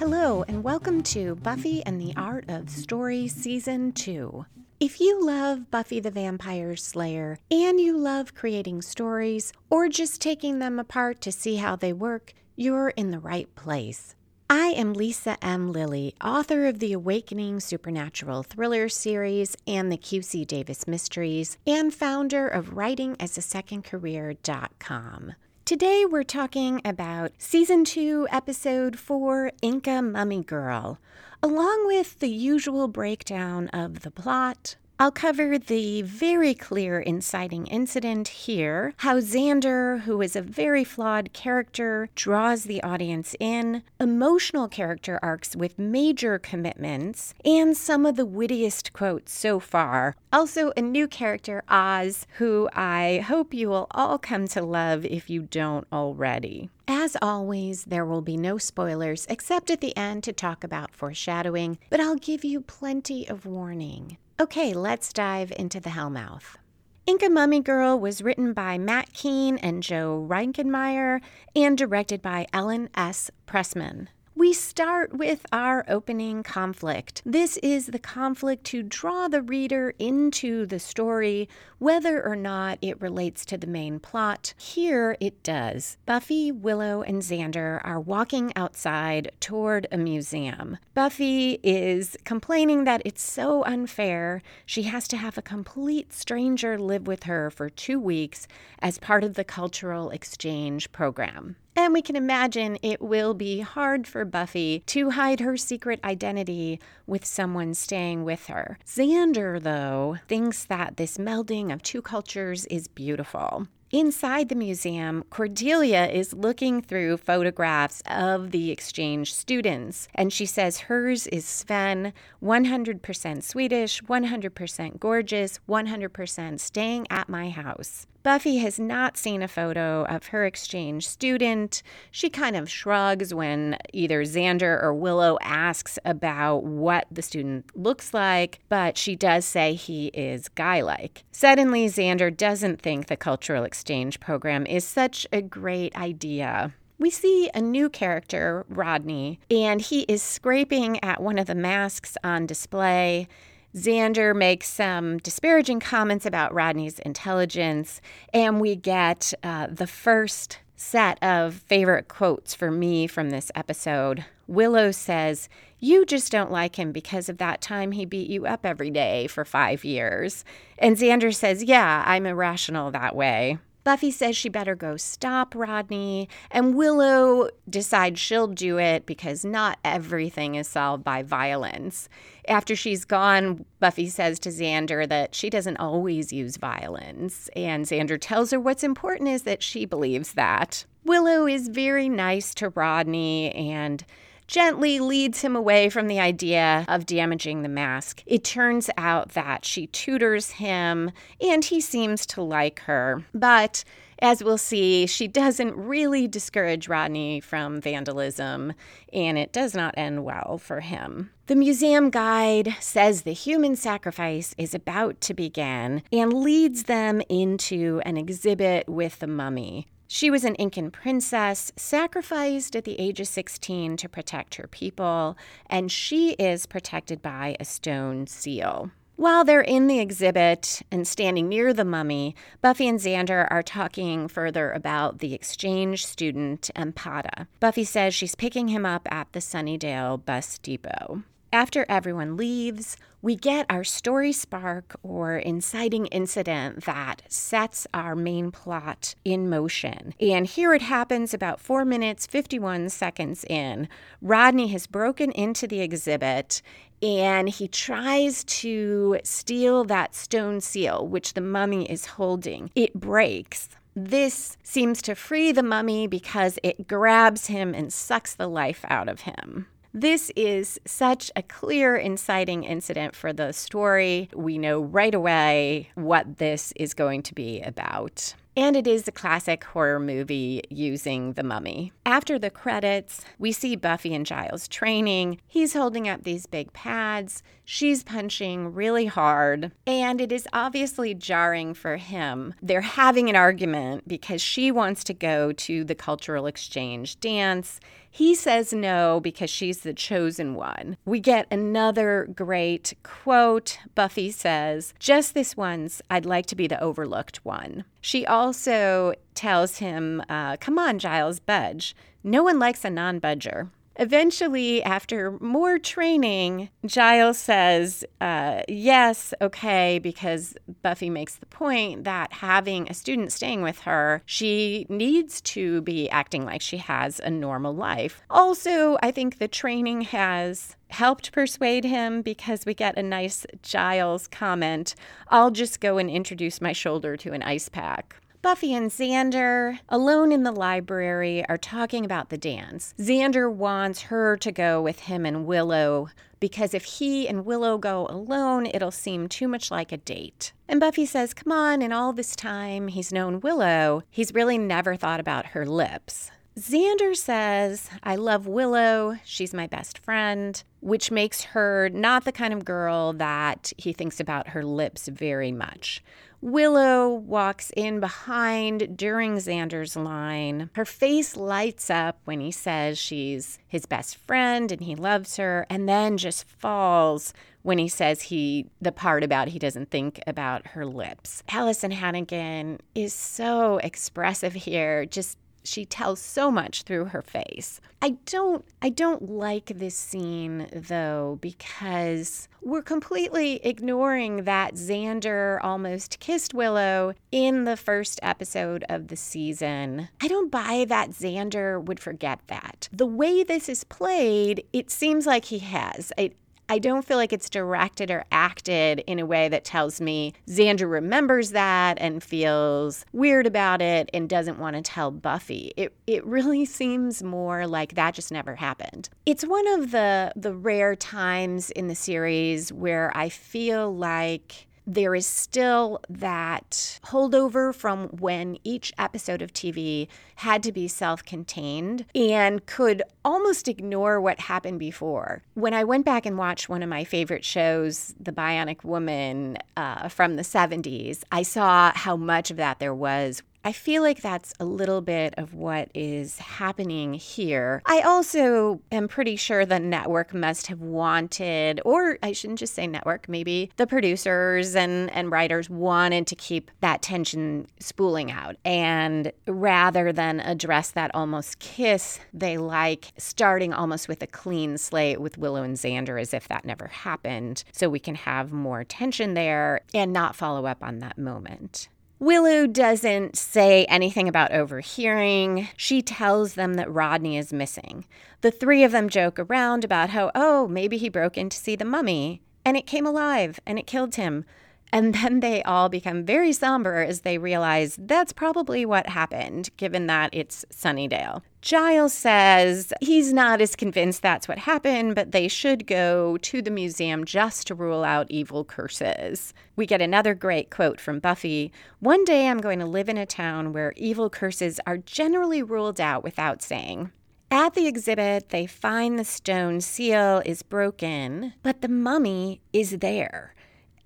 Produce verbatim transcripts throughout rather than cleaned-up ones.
Hello, and welcome to Buffy and the Art of Story Season two. If you love Buffy the Vampire Slayer and you love creating stories or just taking them apart to see how they work, you're in the right place. I am Lisa M. Lilly, author of the Awakening Supernatural Thriller series and the Q C Davis Mysteries, and founder of writing as a second career dot com. Today we're talking about Season two, Episode four, Inca Mummy Girl. Along with the usual breakdown of the plot, I'll cover the very clear inciting incident here, how Xander, who is a very flawed character, draws the audience in, emotional character arcs with major commitments, and some of the wittiest quotes so far. Also, a new character, Oz, who I hope you will all come to love if you don't already. As always, there will be no spoilers except at the end to talk about foreshadowing, but I'll give you plenty of warning. Okay, let's dive into the Hellmouth. Inca Mummy Girl was written by Matt Keane and Joe Reichenmeyer and directed by Ellen S. Pressman. We start with our opening conflict. This is the conflict to draw the reader into the story, whether or not it relates to the main plot. Here it does. Buffy, Willow, and Xander are walking outside toward a museum. Buffy is complaining that it's so unfair. She has to have a complete stranger live with her for two weeks as part of the cultural exchange program. And we can imagine it will be hard for Buffy to hide her secret identity with someone staying with her. Xander, though, thinks that this melding of two cultures is beautiful. Inside the museum, Cordelia is looking through photographs of the exchange students, and she says hers is Sven, one hundred percent Swedish, one hundred percent gorgeous, one hundred percent staying at my house. Buffy has not seen a photo of her exchange student. She kind of shrugs when either Xander or Willow asks about what the student looks like, but she does say he is guy-like. Suddenly, Xander doesn't think the cultural exchange program is such a great idea. We see a new character, Rodney, and he is scraping at one of the masks on display. Xander makes some disparaging comments about Rodney's intelligence, and we get uh, the first set of favorite quotes for me from this episode. Willow says, "You just don't like him because of that time he beat you up every day for five years. And Xander says, "Yeah, I'm irrational that way." Buffy says she better go stop Rodney, and Willow decides she'll do it because not everything is solved by violence. After she's gone, Buffy says to Xander that she doesn't always use violence, and Xander tells her what's important is that she believes that. Willow is very nice to Rodney and gently leads him away from the idea of damaging the mask. It turns out that she tutors him, and he seems to like her. But as we'll see, she doesn't really discourage Rodney from vandalism, and it does not end well for him. The museum guide says the human sacrifice is about to begin and leads them into an exhibit with the mummy. She was an Incan princess, sacrificed at the age of sixteen to protect her people, and she is protected by a stone seal. While they're in the exhibit and standing near the mummy, Buffy and Xander are talking further about the exchange student, Empata. Buffy says she's picking him up at the Sunnydale bus depot. After everyone leaves, we get our story spark or inciting incident that sets our main plot in motion. And here it happens about four minutes, fifty-one seconds in. Rodney has broken into the exhibit and he tries to steal that stone seal, which the mummy is holding. It breaks. This seems to free the mummy because it grabs him and sucks the life out of him. This is such a clear inciting incident for the story. We know right away what this is going to be about. And it is a classic horror movie using the mummy. After the credits, we see Buffy and Giles training. He's holding up these big pads. She's punching really hard. And it is obviously jarring for him. They're having an argument because she wants to go to the cultural exchange dance. He says no because she's the chosen one. We get another great quote. Buffy says, "Just this once, I'd like to be the overlooked one." She also tells him, uh, "Come on, Giles, budge. No one likes a non-budger." Eventually, after more training, Giles says, uh, yes, okay, because Buffy makes the point that having a student staying with her, she needs to be acting like she has a normal life. Also, I think the training has helped persuade him because we get a nice Giles comment, "I'll just go and introduce my shoulder to an ice pack." Buffy and Xander, alone in the library, are talking about the dance. Xander wants her to go with him and Willow because if he and Willow go alone, it'll seem too much like a date. And Buffy says, "Come on, in all this time he's known Willow, he's really never thought about her lips." Xander says, "I love Willow, she's my best friend," which makes her not the kind of girl that he thinks about her lips very much. Willow walks in behind during Xander's line. Her face lights up when he says she's his best friend and he loves her, and then just falls when he says he the part about he doesn't think about her lips. Allison Hannigan is so expressive here. Just she tells so much through her face. I don't I don't like this scene, though, because we're completely ignoring that Xander almost kissed Willow in the first episode of the season. I don't buy that Xander would forget that. The way this is played, it seems like he has. I, I don't feel like it's directed or acted in a way that tells me Xander remembers that and feels weird about it and doesn't want to tell Buffy. It it really seems more like that just never happened. It's one of the the rare times in the series where I feel like there is still that holdover from when each episode of T V had to be self-contained and could almost ignore what happened before. When I went back and watched one of my favorite shows, The Bionic Woman uh, from the seventies, I saw how much of that there was. I feel like that's a little bit of what is happening here. I also am pretty sure the network must have wanted, or I shouldn't just say network, maybe the producers and, and writers wanted to keep that tension spooling out. And rather than address that almost kiss, they like starting almost with a clean slate with Willow and Xander as if that never happened. So we can have more tension there and not follow up on that moment. Willow doesn't say anything about overhearing. She tells them that Rodney is missing. The three of them joke around about how, oh, maybe he broke in to see the mummy, and it came alive, and it killed him. And then they all become very somber as they realize that's probably what happened, given that it's Sunnydale. Giles says he's not as convinced that's what happened, but they should go to the museum just to rule out evil curses. We get another great quote from Buffy. "One day I'm going to live in a town where evil curses are generally ruled out without saying." At the exhibit, they find the stone seal is broken, but the mummy is there.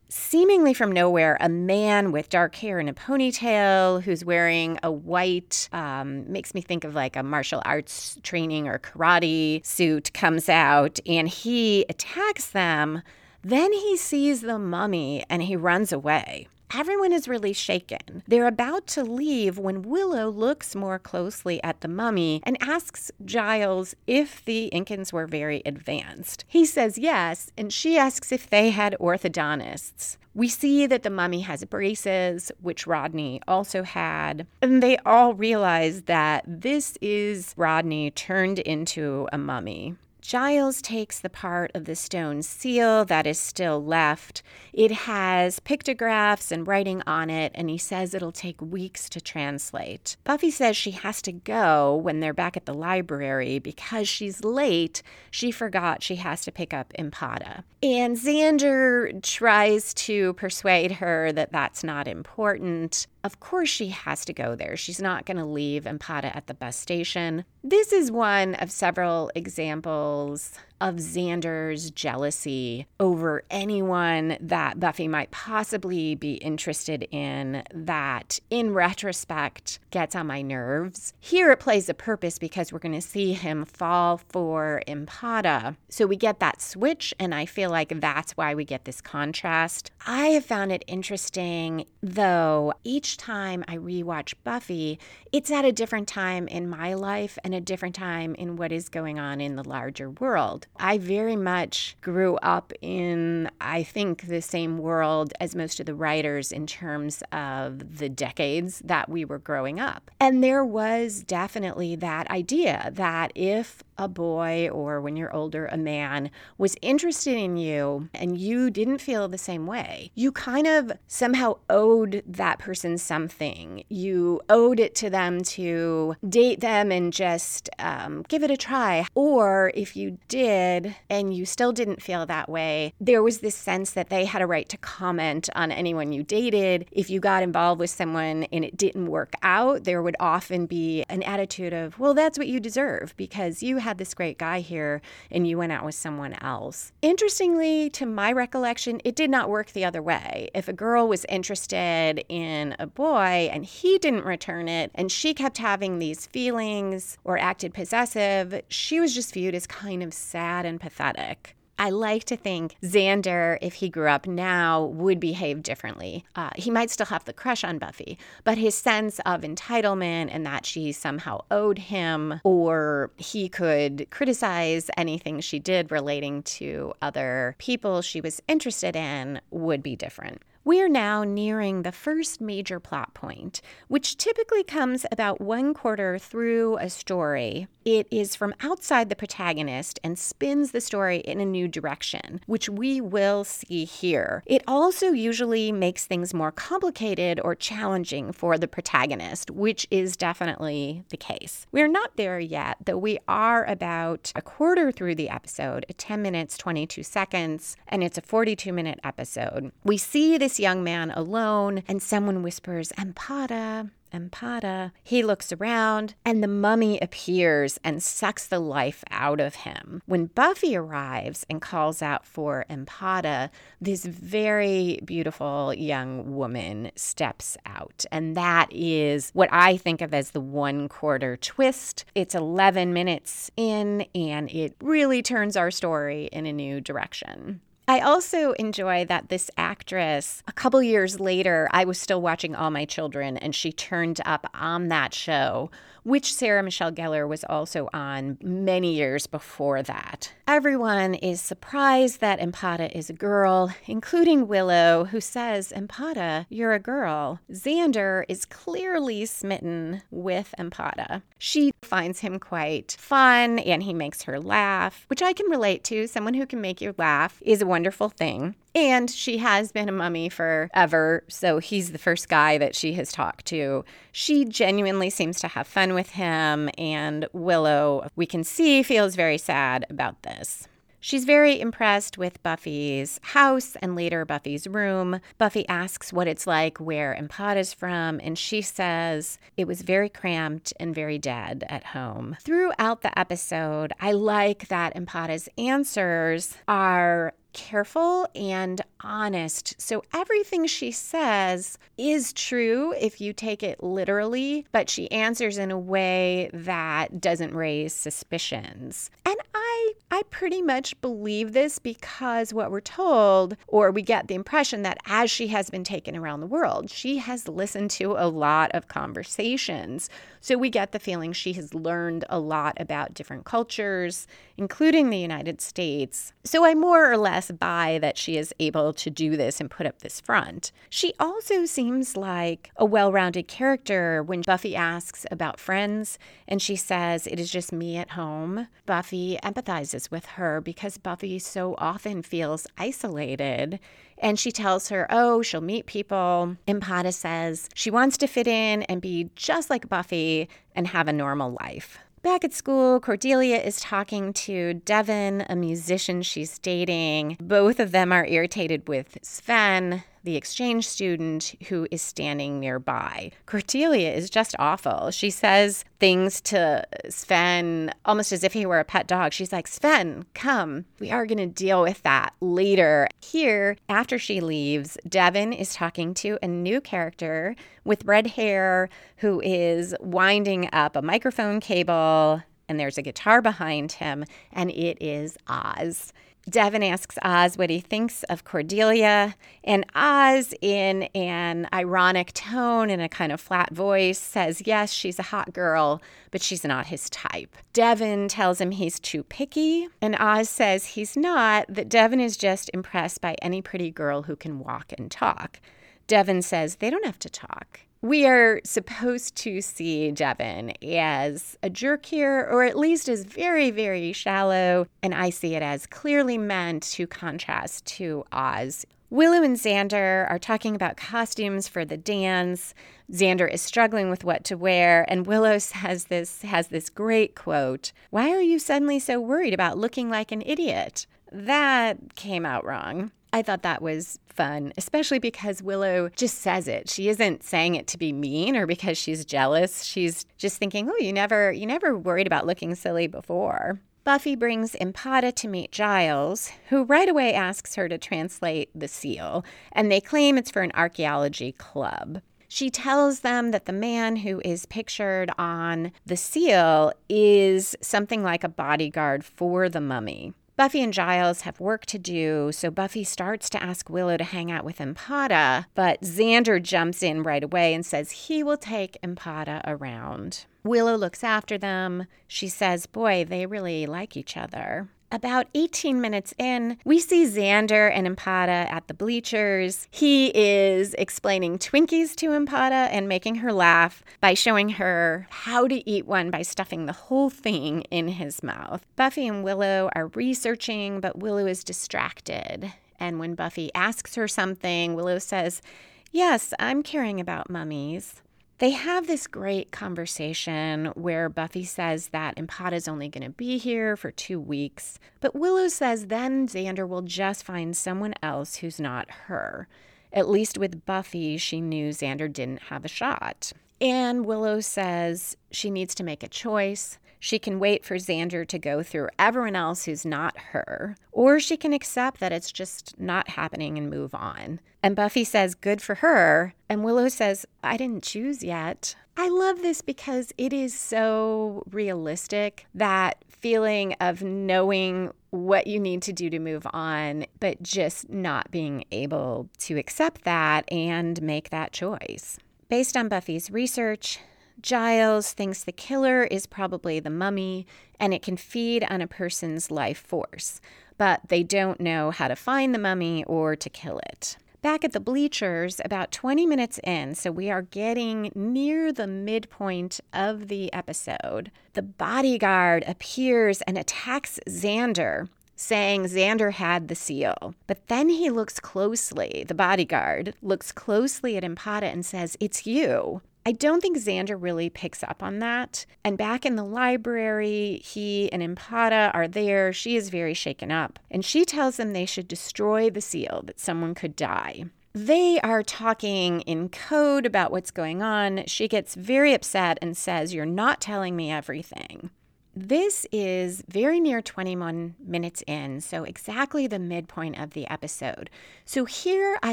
Seemingly from nowhere, a man with dark hair and a ponytail who's wearing a white, um, makes me think of like a martial arts training or karate suit, comes out and he attacks them. Then he sees the mummy and he runs away. Everyone is really shaken. They're about to leave when Willow looks more closely at the mummy and asks Giles if the Incans were very advanced. He says yes, and she asks if they had orthodontists. We see that the mummy has braces, which Rodney also had, and they all realize that this is Rodney turned into a mummy. Giles takes the part of the stone seal that is still left. It has pictographs and writing on it, and he says it'll take weeks to translate. Buffy says she has to go when they're back at the library because she's late. She forgot she has to pick up Impada. And Xander tries to persuade her that that's not important. Of course she has to go there. She's not going to leave Impada at the bus station. This is one of several examples of Xander's jealousy over anyone that Buffy might possibly be interested in that, in retrospect, gets on my nerves. Here it plays a purpose because we're going to see him fall for Impata. So we get that switch, and I feel like that's why we get this contrast. I have found it interesting, though, each time I rewatch Buffy, it's at a different time in my life and a different time in what is going on in the larger world. I very much grew up in, I think, the same world as most of the writers in terms of the decades that we were growing up. And there was definitely that idea that if a boy, or when you're older, a man, was interested in you and you didn't feel the same way, you kind of somehow owed that person something. You owed it to them to date them and just um, give it a try. Or if you did and you still didn't feel that way, there was this sense that they had a right to comment on anyone you dated. If you got involved with someone and it didn't work out, there would often be an attitude of, well, that's what you deserve because you had this great guy here and you went out with someone else. Interestingly, to my recollection, it did not work the other way. If a girl was interested in a boy and he didn't return it and she kept having these feelings or acted possessive, she was just viewed as kind of sad and pathetic. I like to think Xander, if he grew up now, would behave differently. Uh, he might still have the crush on Buffy, but his sense of entitlement and that she somehow owed him, or he could criticize anything she did relating to other people she was interested in, would be different. We're now nearing the first major plot point, which typically comes about one quarter through a story. It is from outside the protagonist and spins the story in a new direction, which we will see here. It also usually makes things more complicated or challenging for the protagonist, which is definitely the case. We're not there yet, though we are about a quarter through the episode, at ten minutes, twenty-two seconds, and it's a forty-two minute episode. We see this young man alone, and someone whispers, Impata, Impata. He looks around, and the mummy appears and sucks the life out of him. When Buffy arrives and calls out for Impata, this very beautiful young woman steps out, and that is what I think of as the one-quarter twist. It's eleven minutes in, and it really turns our story in a new direction. I also enjoy that this actress, a couple years later, I was still watching All My Children, and she turned up on that show, which Sarah Michelle Gellar was also on many years before that. Everyone is surprised that Impata is a girl, including Willow, who says, Impata, you're a girl. Xander is clearly smitten with Impata. She finds him quite fun, and he makes her laugh, which I can relate to. Someone who can make you laugh is a wonderful thing. And she has been a mummy forever, so he's the first guy that she has talked to. She genuinely seems to have fun with him, and Willow, we can see, feels very sad about this. She's very impressed with Buffy's house and later Buffy's room. Buffy asks what it's like, where Impata's from, and she says it was very cramped and very dead at home. Throughout the episode, I like that Impata's answers are careful and honest. So everything she says is true if you take it literally, but she answers in a way that doesn't raise suspicions. And I I pretty much believe this because what we're told, or we get the impression that as she has been taken around the world, she has listened to a lot of conversations. So we get the feeling she has learned a lot about different cultures, including the United States. So I more or less by that she is able to do this and put up this front. She also seems like a well-rounded character when Buffy asks about friends and she says, it is just me at home. Buffy empathizes with her because Buffy so often feels isolated. And she tells her, oh, she'll meet people. Impata says she wants to fit in and be just like Buffy and have a normal life. Back at school, Cordelia is talking to Devin, a musician she's dating. Both of them are irritated with Sven. the exchange student who is standing nearby. Cordelia is just awful. She says things to Sven almost as if he were a pet dog. She's like, Sven, come. We are going to deal with that later. Here, after she leaves, Devin is talking to a new character with red hair who is winding up a microphone cable, and there's a guitar behind him, and it is Oz. Devin asks Oz what he thinks of Cordelia, and Oz, in an ironic tone and a kind of flat voice, says, yes, she's a hot girl, but she's not his type. Devin tells him he's too picky, and Oz says he's not, that Devin is just impressed by any pretty girl who can walk and talk. Devin says they don't have to talk. We are supposed to see Devin as a jerk here, or at least as very, very shallow, and I see it as clearly meant to contrast to Oz. Willow and Xander are talking about costumes for the dance. Xander is struggling with what to wear, and Willow has this, has this great quote, "Why are you suddenly so worried about looking like an idiot?" That came out wrong. I thought that was fun, especially because Willow just says it. She isn't saying it to be mean or because she's jealous. She's just thinking, oh, you never you never worried about looking silly before. Buffy brings Impada to meet Giles, who right away asks her to translate the seal, and they claim it's for an archaeology club. She tells them that the man who is pictured on the seal is something like a bodyguard for the mummy. Buffy and Giles have work to do, so Buffy starts to ask Willow to hang out with Impada, but Xander jumps in right away and says he will take Impada around. Willow looks after them. She says, boy, they really like each other. About eighteen minutes in, we see Xander and Impada at the bleachers. He is explaining Twinkies to Impada and making her laugh by showing her how to eat one by stuffing the whole thing in his mouth. Buffy and Willow are researching, but Willow is distracted. And when Buffy asks her something, Willow says, yes, I'm caring about mummies. They have this great conversation where Buffy says that Impada's only going to be here for two weeks, but Willow says then Xander will just find someone else who's not her. At least with Buffy, she knew Xander didn't have a shot. And Willow says she needs to make a choice. She can wait for Xander to go through everyone else who's not her, or she can accept that it's just not happening and move on. And Buffy says, good for her. And Willow says, I didn't choose yet. I love this because it is so realistic, that feeling of knowing what you need to do to move on, but just not being able to accept that and make that choice. Based on Buffy's research, Giles thinks the killer is probably the mummy, and it can feed on a person's life force, but they don't know how to find the mummy or to kill it. Back at the bleachers, about twenty minutes in, so we are getting near the midpoint of the episode, the bodyguard appears and attacks Xander, saying Xander had the seal. But then he looks closely, the bodyguard looks closely at Impada and says, it's you. I don't think Xander really picks up on that. And back in the library, he and Impada are there. She is very shaken up. And she tells them they should destroy the seal, that someone could die. They are talking in code about what's going on. She gets very upset and says, you're not telling me everything. This is very near twenty-one minutes in, so exactly the midpoint of the episode. So here I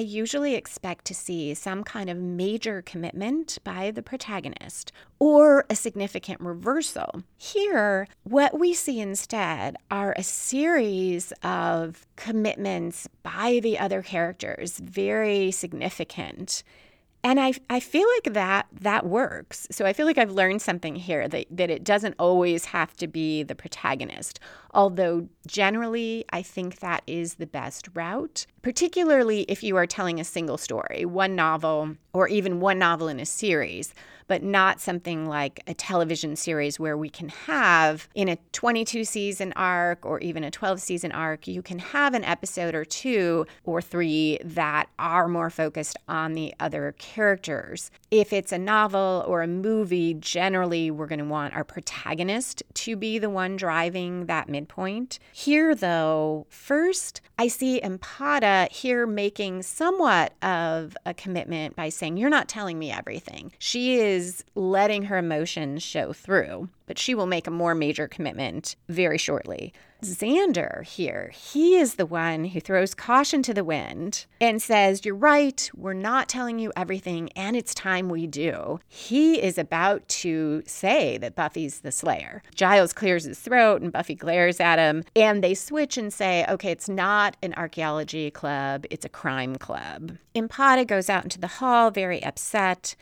usually expect to see some kind of major commitment by the protagonist or a significant reversal. Here, what we see instead are a series of commitments by the other characters, very significant. And I I feel like that that works. So I feel like I've learned something here, that, that it doesn't always have to be the protagonist, although generally I think that is the best route, particularly if you are telling a single story, one novel, or even one novel in a series. but not something like a television series where we can have in a twenty-two season arc or even a twelve season arc, you can have an episode or two or three that are more focused on the other characters. If it's a novel or a movie, generally we're going to want our protagonist to be the one driving that midpoint. Here, though, first I see Empada here making somewhat of a commitment by saying, you're not telling me everything. She is letting her emotions show through, but she will make a more major commitment very shortly. Xander here, he is the one who throws caution to the wind and says, you're right, we're not telling you everything, and it's time we do. He is about to say that Buffy's the Slayer. Giles clears his throat and Buffy glares at him, and they switch and say, okay, it's not an archaeology club, it's a crime club. Empada goes out into the hall, very upset.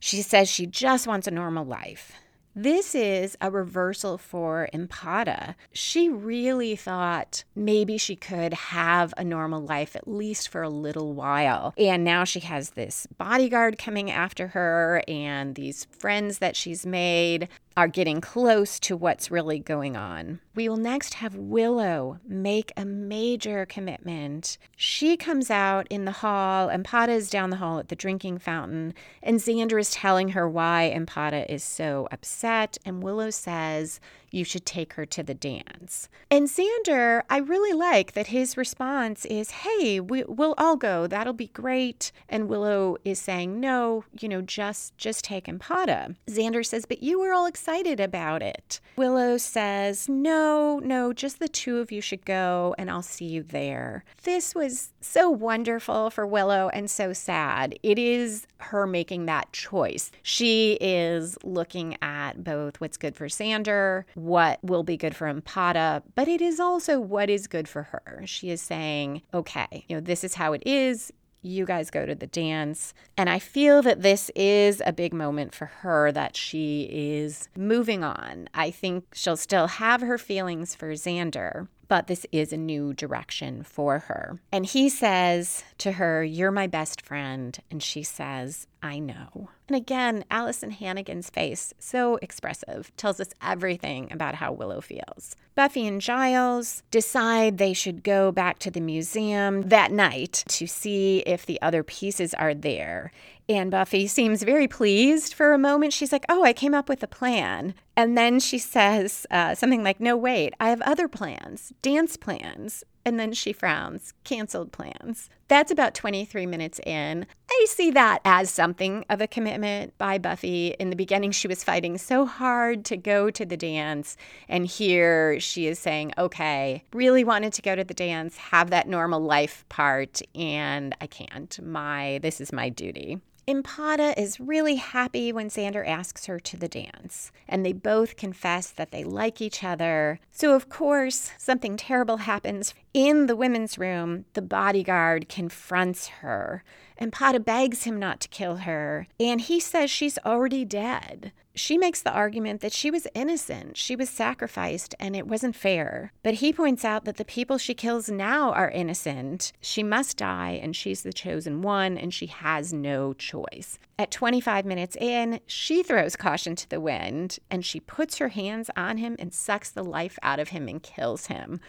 She says she just wants a normal life. This is a reversal for Empada. She really thought maybe she could have a normal life, at least for a little while. And now she has this bodyguard coming after her, and these friends that she's made are getting close to what's really going on. We will next have Willow make a major commitment. She comes out in the hall. Empada is down the hall at the drinking fountain, and Xander is telling her why Empada is so upset, and Willow says, you should take her to the dance. And Xander, I really like that his response is, hey, we, we'll all go. That'll be great. And Willow is saying, no, you know, just, just take Empada. Xander says, but you were all excited about it. Willow says, no, no, just the two of you should go and I'll see you there. This was so wonderful for Willow and so sad. It is her making that choice. She is looking at both what's good for Xander, what will be good for Empada, but it is also what is good for her. She is saying, okay, you know, this is how it is. You guys go to the dance. And I feel that this is a big moment for her, that she is moving on. I think she'll still have her feelings for Xander, but this is a new direction for her. And he says to her, you're my best friend. And she says, I know. And again, Allison Hannigan's face, so expressive, tells us everything about how Willow feels. Buffy and Giles decide they should go back to the museum that night to see if the other pieces are there. And Buffy seems very pleased for a moment. She's like, oh, I came up with a plan. And then she says uh, something like, no, wait, I have other plans, dance plans. And then she frowns, canceled plans. That's about twenty-three minutes in. I see that as something of a commitment by Buffy. In the beginning, she was fighting so hard to go to the dance. And here she is saying, okay, really wanted to go to the dance, have that normal life part, and I can't. My, this is my duty. Empada is really happy when Xander asks her to the dance, and they both confess that they like each other. So, of course, something terrible happens. In the women's room, the bodyguard confronts her. Empada begs him not to kill her, and he says she's already dead. She makes the argument that she was innocent, she was sacrificed, and it wasn't fair. But he points out that the people she kills now are innocent. She must die, and she's the chosen one, and she has no choice. At twenty-five minutes in, she throws caution to the wind, and she puts her hands on him and sucks the life out of him and kills him.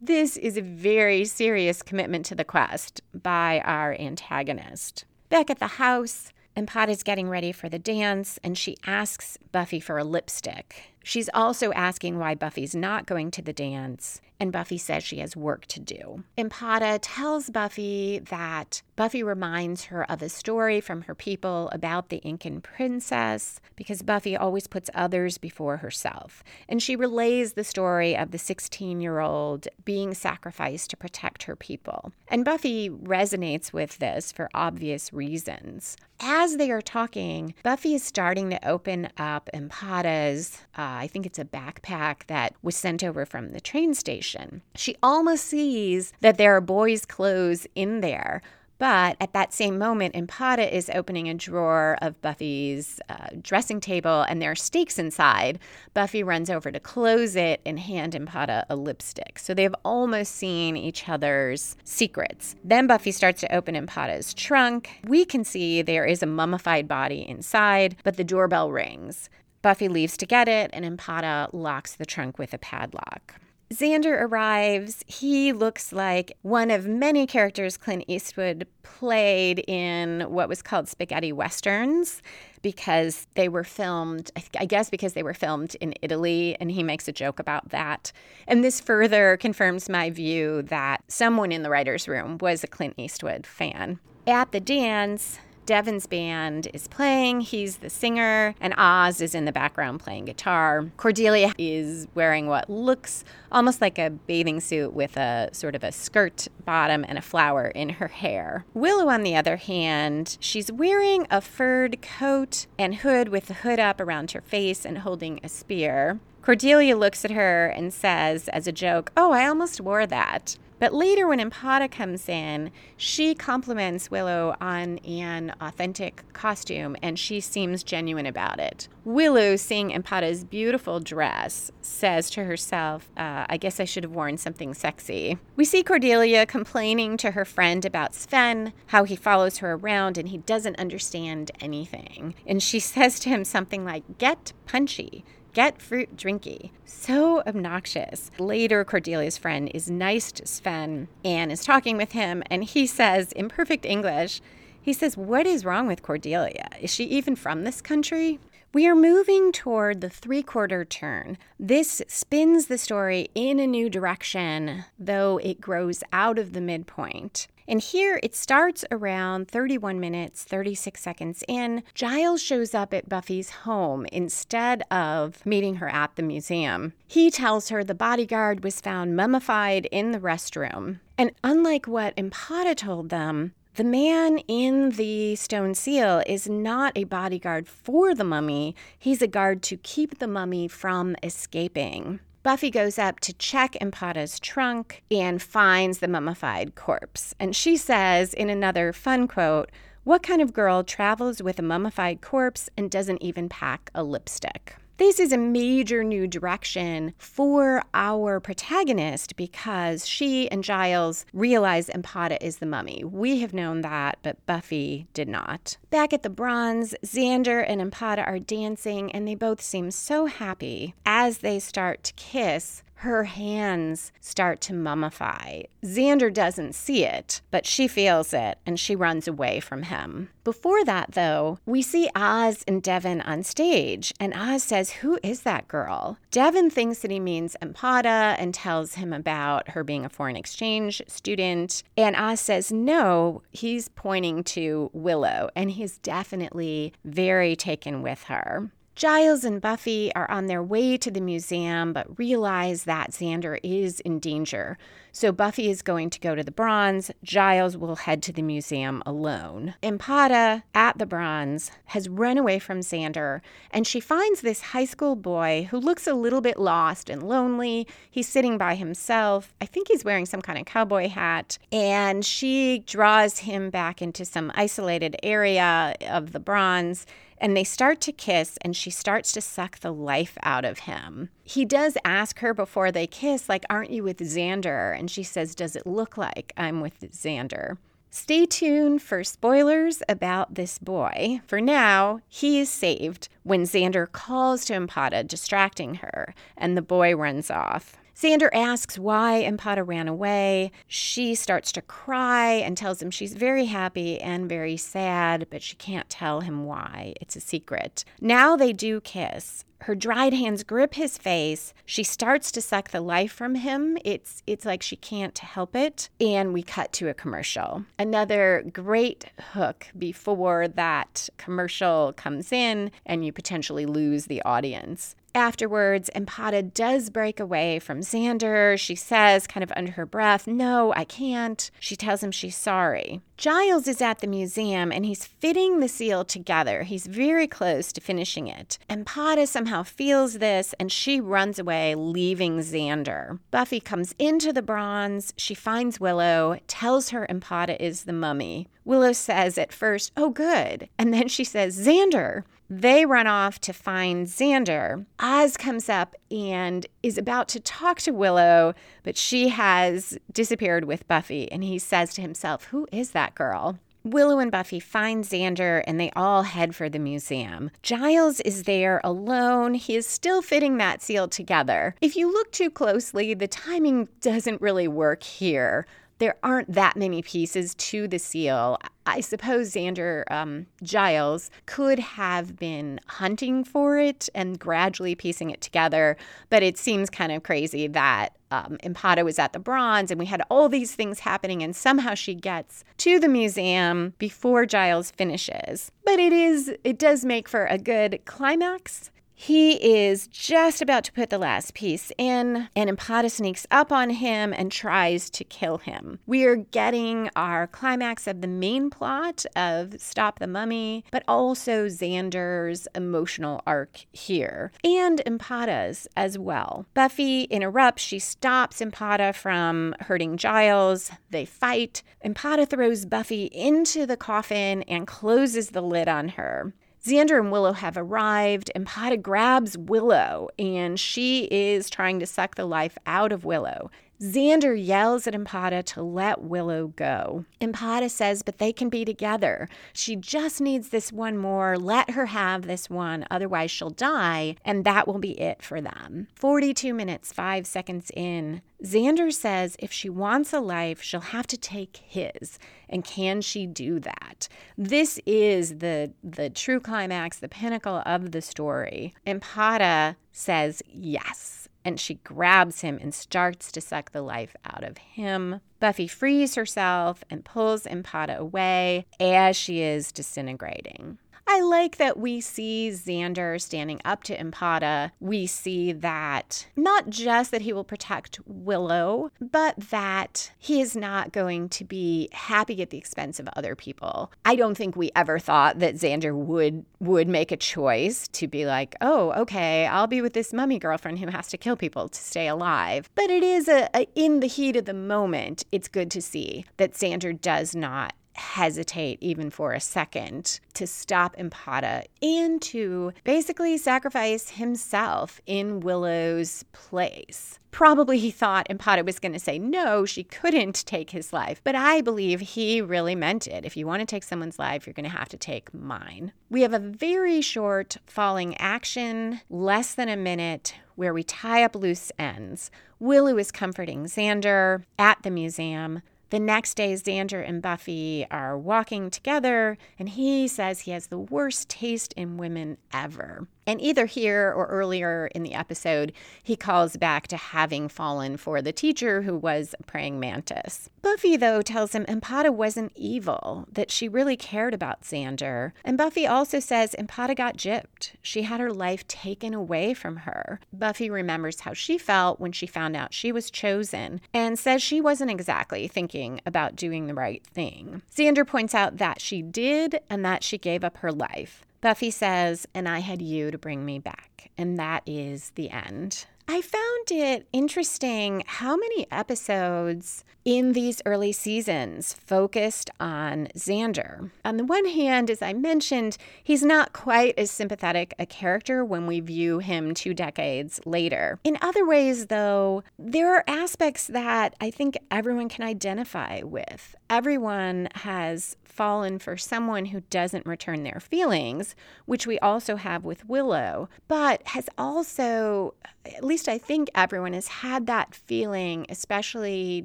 This is a very serious commitment to the quest by our antagonist. Back at the house, Empada is getting ready for the dance, and she asks Buffy for a lipstick. She's also asking why Buffy's not going to the dance, and Buffy says she has work to do. Empada tells Buffy that Buffy reminds her of a story from her people about the Incan princess, because Buffy always puts others before herself. And she relays the story of the sixteen-year-old being sacrificed to protect her people. And Buffy resonates with this for obvious reasons. As they are talking, Buffy is starting to open up Empada's, uh, I think it's a backpack that was sent over from the train station. She almost sees that there are boys' clothes in there. But at that same moment, Impata is opening a drawer of Buffy's uh, dressing table, and there are steaks inside. Buffy runs over to close it and hand Impata a lipstick. So they've almost seen each other's secrets. Then Buffy starts to open Impata's trunk. We can see there is a mummified body inside, but the doorbell rings. Buffy leaves to get it, and Impata locks the trunk with a padlock. Xander arrives. He looks like one of many characters Clint Eastwood played in what was called spaghetti westerns, because they were filmed, I guess because they were filmed in Italy, and he makes a joke about that. And this further confirms my view that someone in the writer's room was a Clint Eastwood fan. At the dance, Devin's band is playing, he's the singer, and Oz is in the background playing guitar. Cordelia is wearing what looks almost like a bathing suit with a sort of a skirt bottom and a flower in her hair. Willow, on the other hand, she's wearing a furred coat and hood with the hood up around her face and holding a spear. Cordelia looks at her and says, as a joke, "Oh, I almost wore that." But later when Impata comes in, she compliments Willow on an authentic costume, and she seems genuine about it. Willow, seeing Impata's beautiful dress, says to herself, uh, I guess I should have worn something sexy. We see Cordelia complaining to her friend about Sven, how he follows her around and he doesn't understand anything. And she says to him something like, "Get punchy. Get fruit drinky." So obnoxious. Later, Cordelia's friend is nice to Sven and is talking with him, and he says, in perfect English, he says, "What is wrong with Cordelia? Is she even from this country?" We are moving toward the three-quarter turn. This spins the story in a new direction, though it grows out of the midpoint. And here it starts around thirty-one minutes, thirty-six seconds in. Giles shows up at Buffy's home instead of meeting her at the museum. He tells her the bodyguard was found mummified in the restroom. And unlike what Impata told them, the man in the stone seal is not a bodyguard for the mummy. He's a guard to keep the mummy from escaping. Buffy goes up to check Impata's trunk and finds the mummified corpse. And she says, in another fun quote, "What kind of girl travels with a mummified corpse and doesn't even pack a lipstick?" This is a major new direction for our protagonist because she and Giles realize Impata is the mummy. We have known that, but Buffy did not. Back at the Bronze, Xander and Impata are dancing, and they both seem so happy. As they start to kiss, her hands start to mummify. Xander doesn't see it, but she feels it, and she runs away from him. Before that, though, we see Oz and Devin on stage, and Oz says, "Who is that girl?" Devin thinks that he means Impata and tells him about her being a foreign exchange student, and Oz says, "No," he's pointing to Willow, and he's definitely very taken with her. Giles and Buffy are on their way to the museum but realize that Xander is in danger. So Buffy is going to go to the Bronze. Giles will head to the museum alone. Impata, at the Bronze, has run away from Xander, and she finds this high school boy who looks a little bit lost and lonely. He's sitting by himself. I think he's wearing some kind of cowboy hat. And she draws him back into some isolated area of the Bronze. And they start to kiss, and she starts to suck the life out of him. He does ask her before they kiss, like, "Aren't you with Xander?" And she says, "Does it look like I'm with Xander?" Stay tuned for spoilers about this boy. For now, he is saved when Xander calls to Impata, distracting her, and the boy runs off. Xander asks why Impata ran away. She starts to cry and tells him she's very happy and very sad, but she can't tell him why. It's a secret. Now they do kiss. Her dried hands grip his face. She starts to suck the life from him. It's it's like she can't help it. And we cut to a commercial. Another great hook before that commercial comes in and you potentially lose the audience. Afterwards, Empata does break away from Xander. She says, kind of under her breath, "No, I can't." She tells him she's sorry. Giles is at the museum and he's fitting the seal together. He's very close to finishing it. Empata somehow feels this and she runs away, leaving Xander. Buffy comes into the bronze. She finds Willow, tells her Empata is the mummy. Willow says at first, "Oh, good." And then she says, "Xander." They run off to find Xander. Oz comes up and is about to talk to Willow, but she has disappeared with Buffy, and he says to himself, "Who is that girl?" Willow and Buffy find Xander, and they all head for the museum. Giles is there alone. He is still fitting that seal together. If you look too closely, the timing doesn't really work here. There aren't that many pieces to the seal. I suppose Xander, um, Giles, could have been hunting for it and gradually piecing it together, but it seems kind of crazy that um, Empata was at the bronze and we had all these things happening and somehow she gets to the museum before Giles finishes. But it is, it does make for a good climax. He is just about to put the last piece in, and Empata sneaks up on him and tries to kill him. We are getting our climax of the main plot of Stop the Mummy, but also Xander's emotional arc here, and Empata's as well. Buffy interrupts. She stops Empata from hurting Giles. They fight. Empata throws Buffy into the coffin and closes the lid on her. Xander and Willow have arrived. Empata grabs Willow, and she is trying to suck the life out of Willow. Xander yells at Empata to let Willow go. Empata says, but they can be together. She just needs this one more. Let her have this one. Otherwise, she'll die, and that will be it for them. forty-two minutes, five seconds in, Xander says if she wants a life, she'll have to take his. And can she do that? This is the, the true climax, the pinnacle of the story. Empata says yes. And she grabs him and starts to suck the life out of him. Buffy frees herself and pulls Empata away as she is disintegrating. I like that we see Xander standing up to Empata. We see that not just that he will protect Willow, but that he is not going to be happy at the expense of other people. I don't think we ever thought that Xander would would make a choice to be like, oh, okay, I'll be with this mummy girlfriend who has to kill people to stay alive. But it is a, a in the heat of the moment, it's good to see that Xander does not hesitate even for a second to stop Empata and to basically sacrifice himself in Willow's place. Probably he thought Empata was going to say no, she couldn't take his life, but I believe he really meant it. If you want to take someone's life, you're going to have to take mine. We have a very short falling action, less than a minute, where we tie up loose ends. Willow is comforting Xander at the museum. The next day, Xander and Buffy are walking together, and he says he has the worst taste in women ever. And either here or earlier in the episode, he calls back to having fallen for the teacher who was a praying mantis. Buffy, though, tells him Empata wasn't evil, that she really cared about Xander. And Buffy also says Empata got gypped. She had her life taken away from her. Buffy remembers how she felt when she found out she was chosen and says she wasn't exactly thinking about doing the right thing. Xander points out that she did and that she gave up her life. Buffy says, and I had you to bring me back. And that is the end. I found it interesting how many episodes in these early seasons focused on Xander. On the one hand, as I mentioned, he's not quite as sympathetic a character when we view him two decades later. In other ways, though, there are aspects that I think everyone can identify with. Everyone has fallen for someone who doesn't return their feelings, which we also have with Willow, but has also, at least I think everyone has had that feeling, especially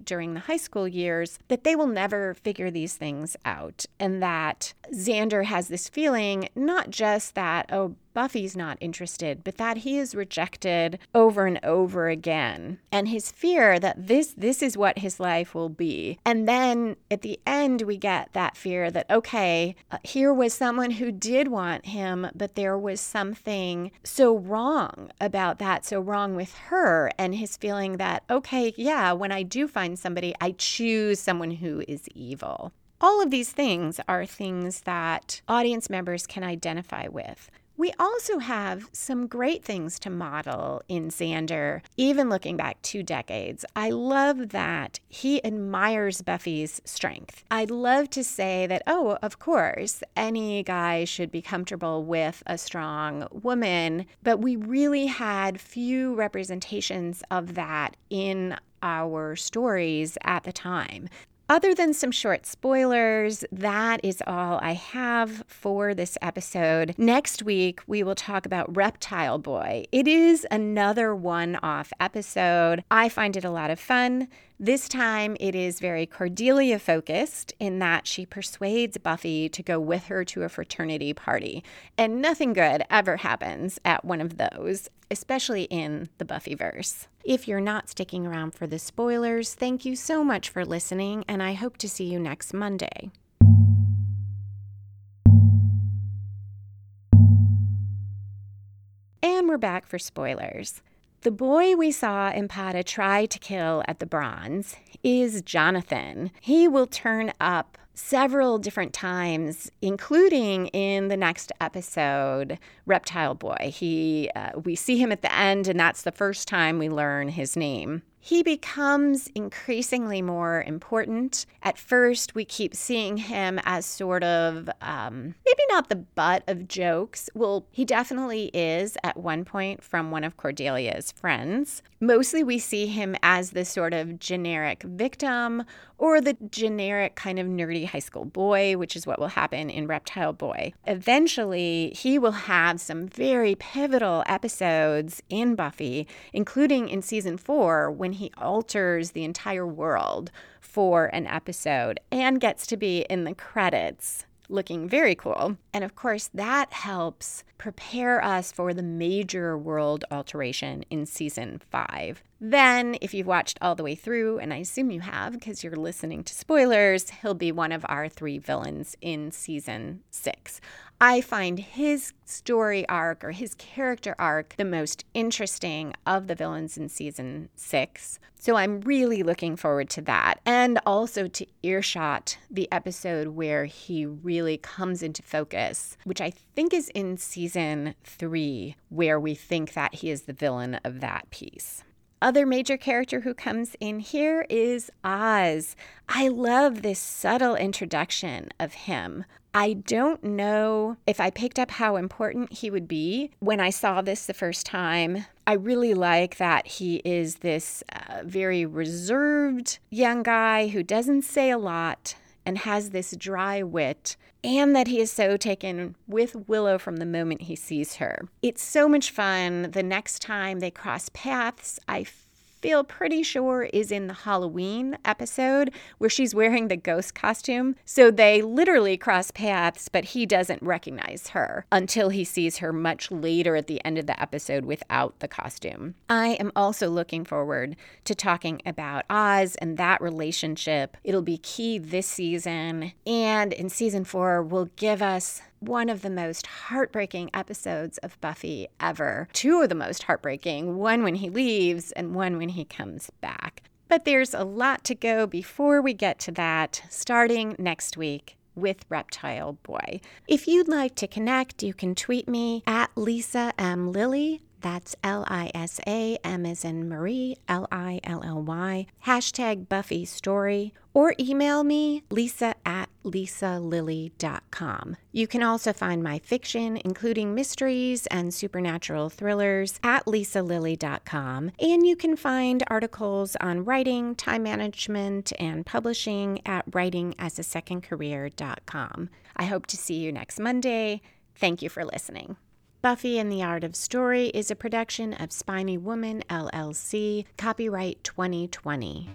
during the high school years, that they will never figure these things out. And that Xander has this feeling, not just that, oh, Buffy's not interested, but that he is rejected over and over again. And his fear that this this is what his life will be. And then at the end, we get that fear that, okay, uh, here was someone who did want him, but there was something so wrong about that, so wrong with her, and his feeling that, okay, yeah, when I do find somebody, I choose someone who is evil. All of these things are things that audience members can identify with. We also have some great things to model in Xander, even looking back two decades. I love that he admires Buffy's strength. I'd love to say that, oh, of course, any guy should be comfortable with a strong woman, but we really had few representations of that in our stories at the time. Other than some short spoilers, that is all I have for this episode. Next week, we will talk about Reptile Boy. It is another one-off episode. I find it a lot of fun. This time, it is very Cordelia-focused in that she persuades Buffy to go with her to a fraternity party. And nothing good ever happens at one of those, especially in the Buffyverse. If you're not sticking around for the spoilers, thank you so much for listening, and I hope to see you next Monday. And we're back for spoilers. The boy we saw Impata try to kill at the Bronze is Jonathan. He will turn up several different times, including in the next episode, Reptile Boy. He, uh, we see him at the end, and that's the first time we learn his name. He becomes increasingly more important. At first, we keep seeing him as sort of, um, maybe not the butt of jokes. Well, he definitely is at one point from one of Cordelia's friends. Mostly we see him as this sort of generic victim or the generic kind of nerdy high school boy, which is what will happen in Reptile Boy. Eventually, he will have some very pivotal episodes in Buffy, including in season four, when he alters the entire world for an episode and gets to be in the credits, looking very cool. And of course, that helps prepare us for the major world alteration in season five. Then, if you've watched all the way through, and I assume you have because you're listening to spoilers, he'll be one of our three villains in season six. I find his story arc or his character arc the most interesting of the villains in season six. So I'm really looking forward to that, and also to Earshot, the episode where he really comes into focus, which I think is in season three, where we think that he is the villain of that piece. Other major character who comes in here is Oz. I love this subtle introduction of him. I don't know if I picked up how important he would be when I saw this the first time. I really like that he is this uh, very reserved young guy who doesn't say a lot and has this dry wit, and that he is so taken with Willow from the moment he sees her. It's so much fun. The next time they cross paths, I feel pretty sure is in the Halloween episode where she's wearing the ghost costume. So they literally cross paths, but he doesn't recognize her until he sees her much later at the end of the episode without the costume. I am also looking forward to talking about Oz and that relationship. It'll be key this season, and in season four will give us one of the most heartbreaking episodes of Buffy ever. Two of the most heartbreaking, one when he leaves and one when he comes back. But there's a lot to go before we get to that, starting next week with Reptile Boy. If you'd like to connect, you can tweet me at Lisa M. Lilly. That's L I S A, M as in Marie, L I L L Y, hashtag Buffy Story, or email me, lisa at lisa lilly dot com. You can also find my fiction, including mysteries and supernatural thrillers, at lisa lilly dot com. And you can find articles on writing, time management, and publishing at writing as a second career dot com. I hope to see you next Monday. Thank you for listening. Buffy and the Art of Story is a production of Spiny Woman, L L C, copyright twenty twenty.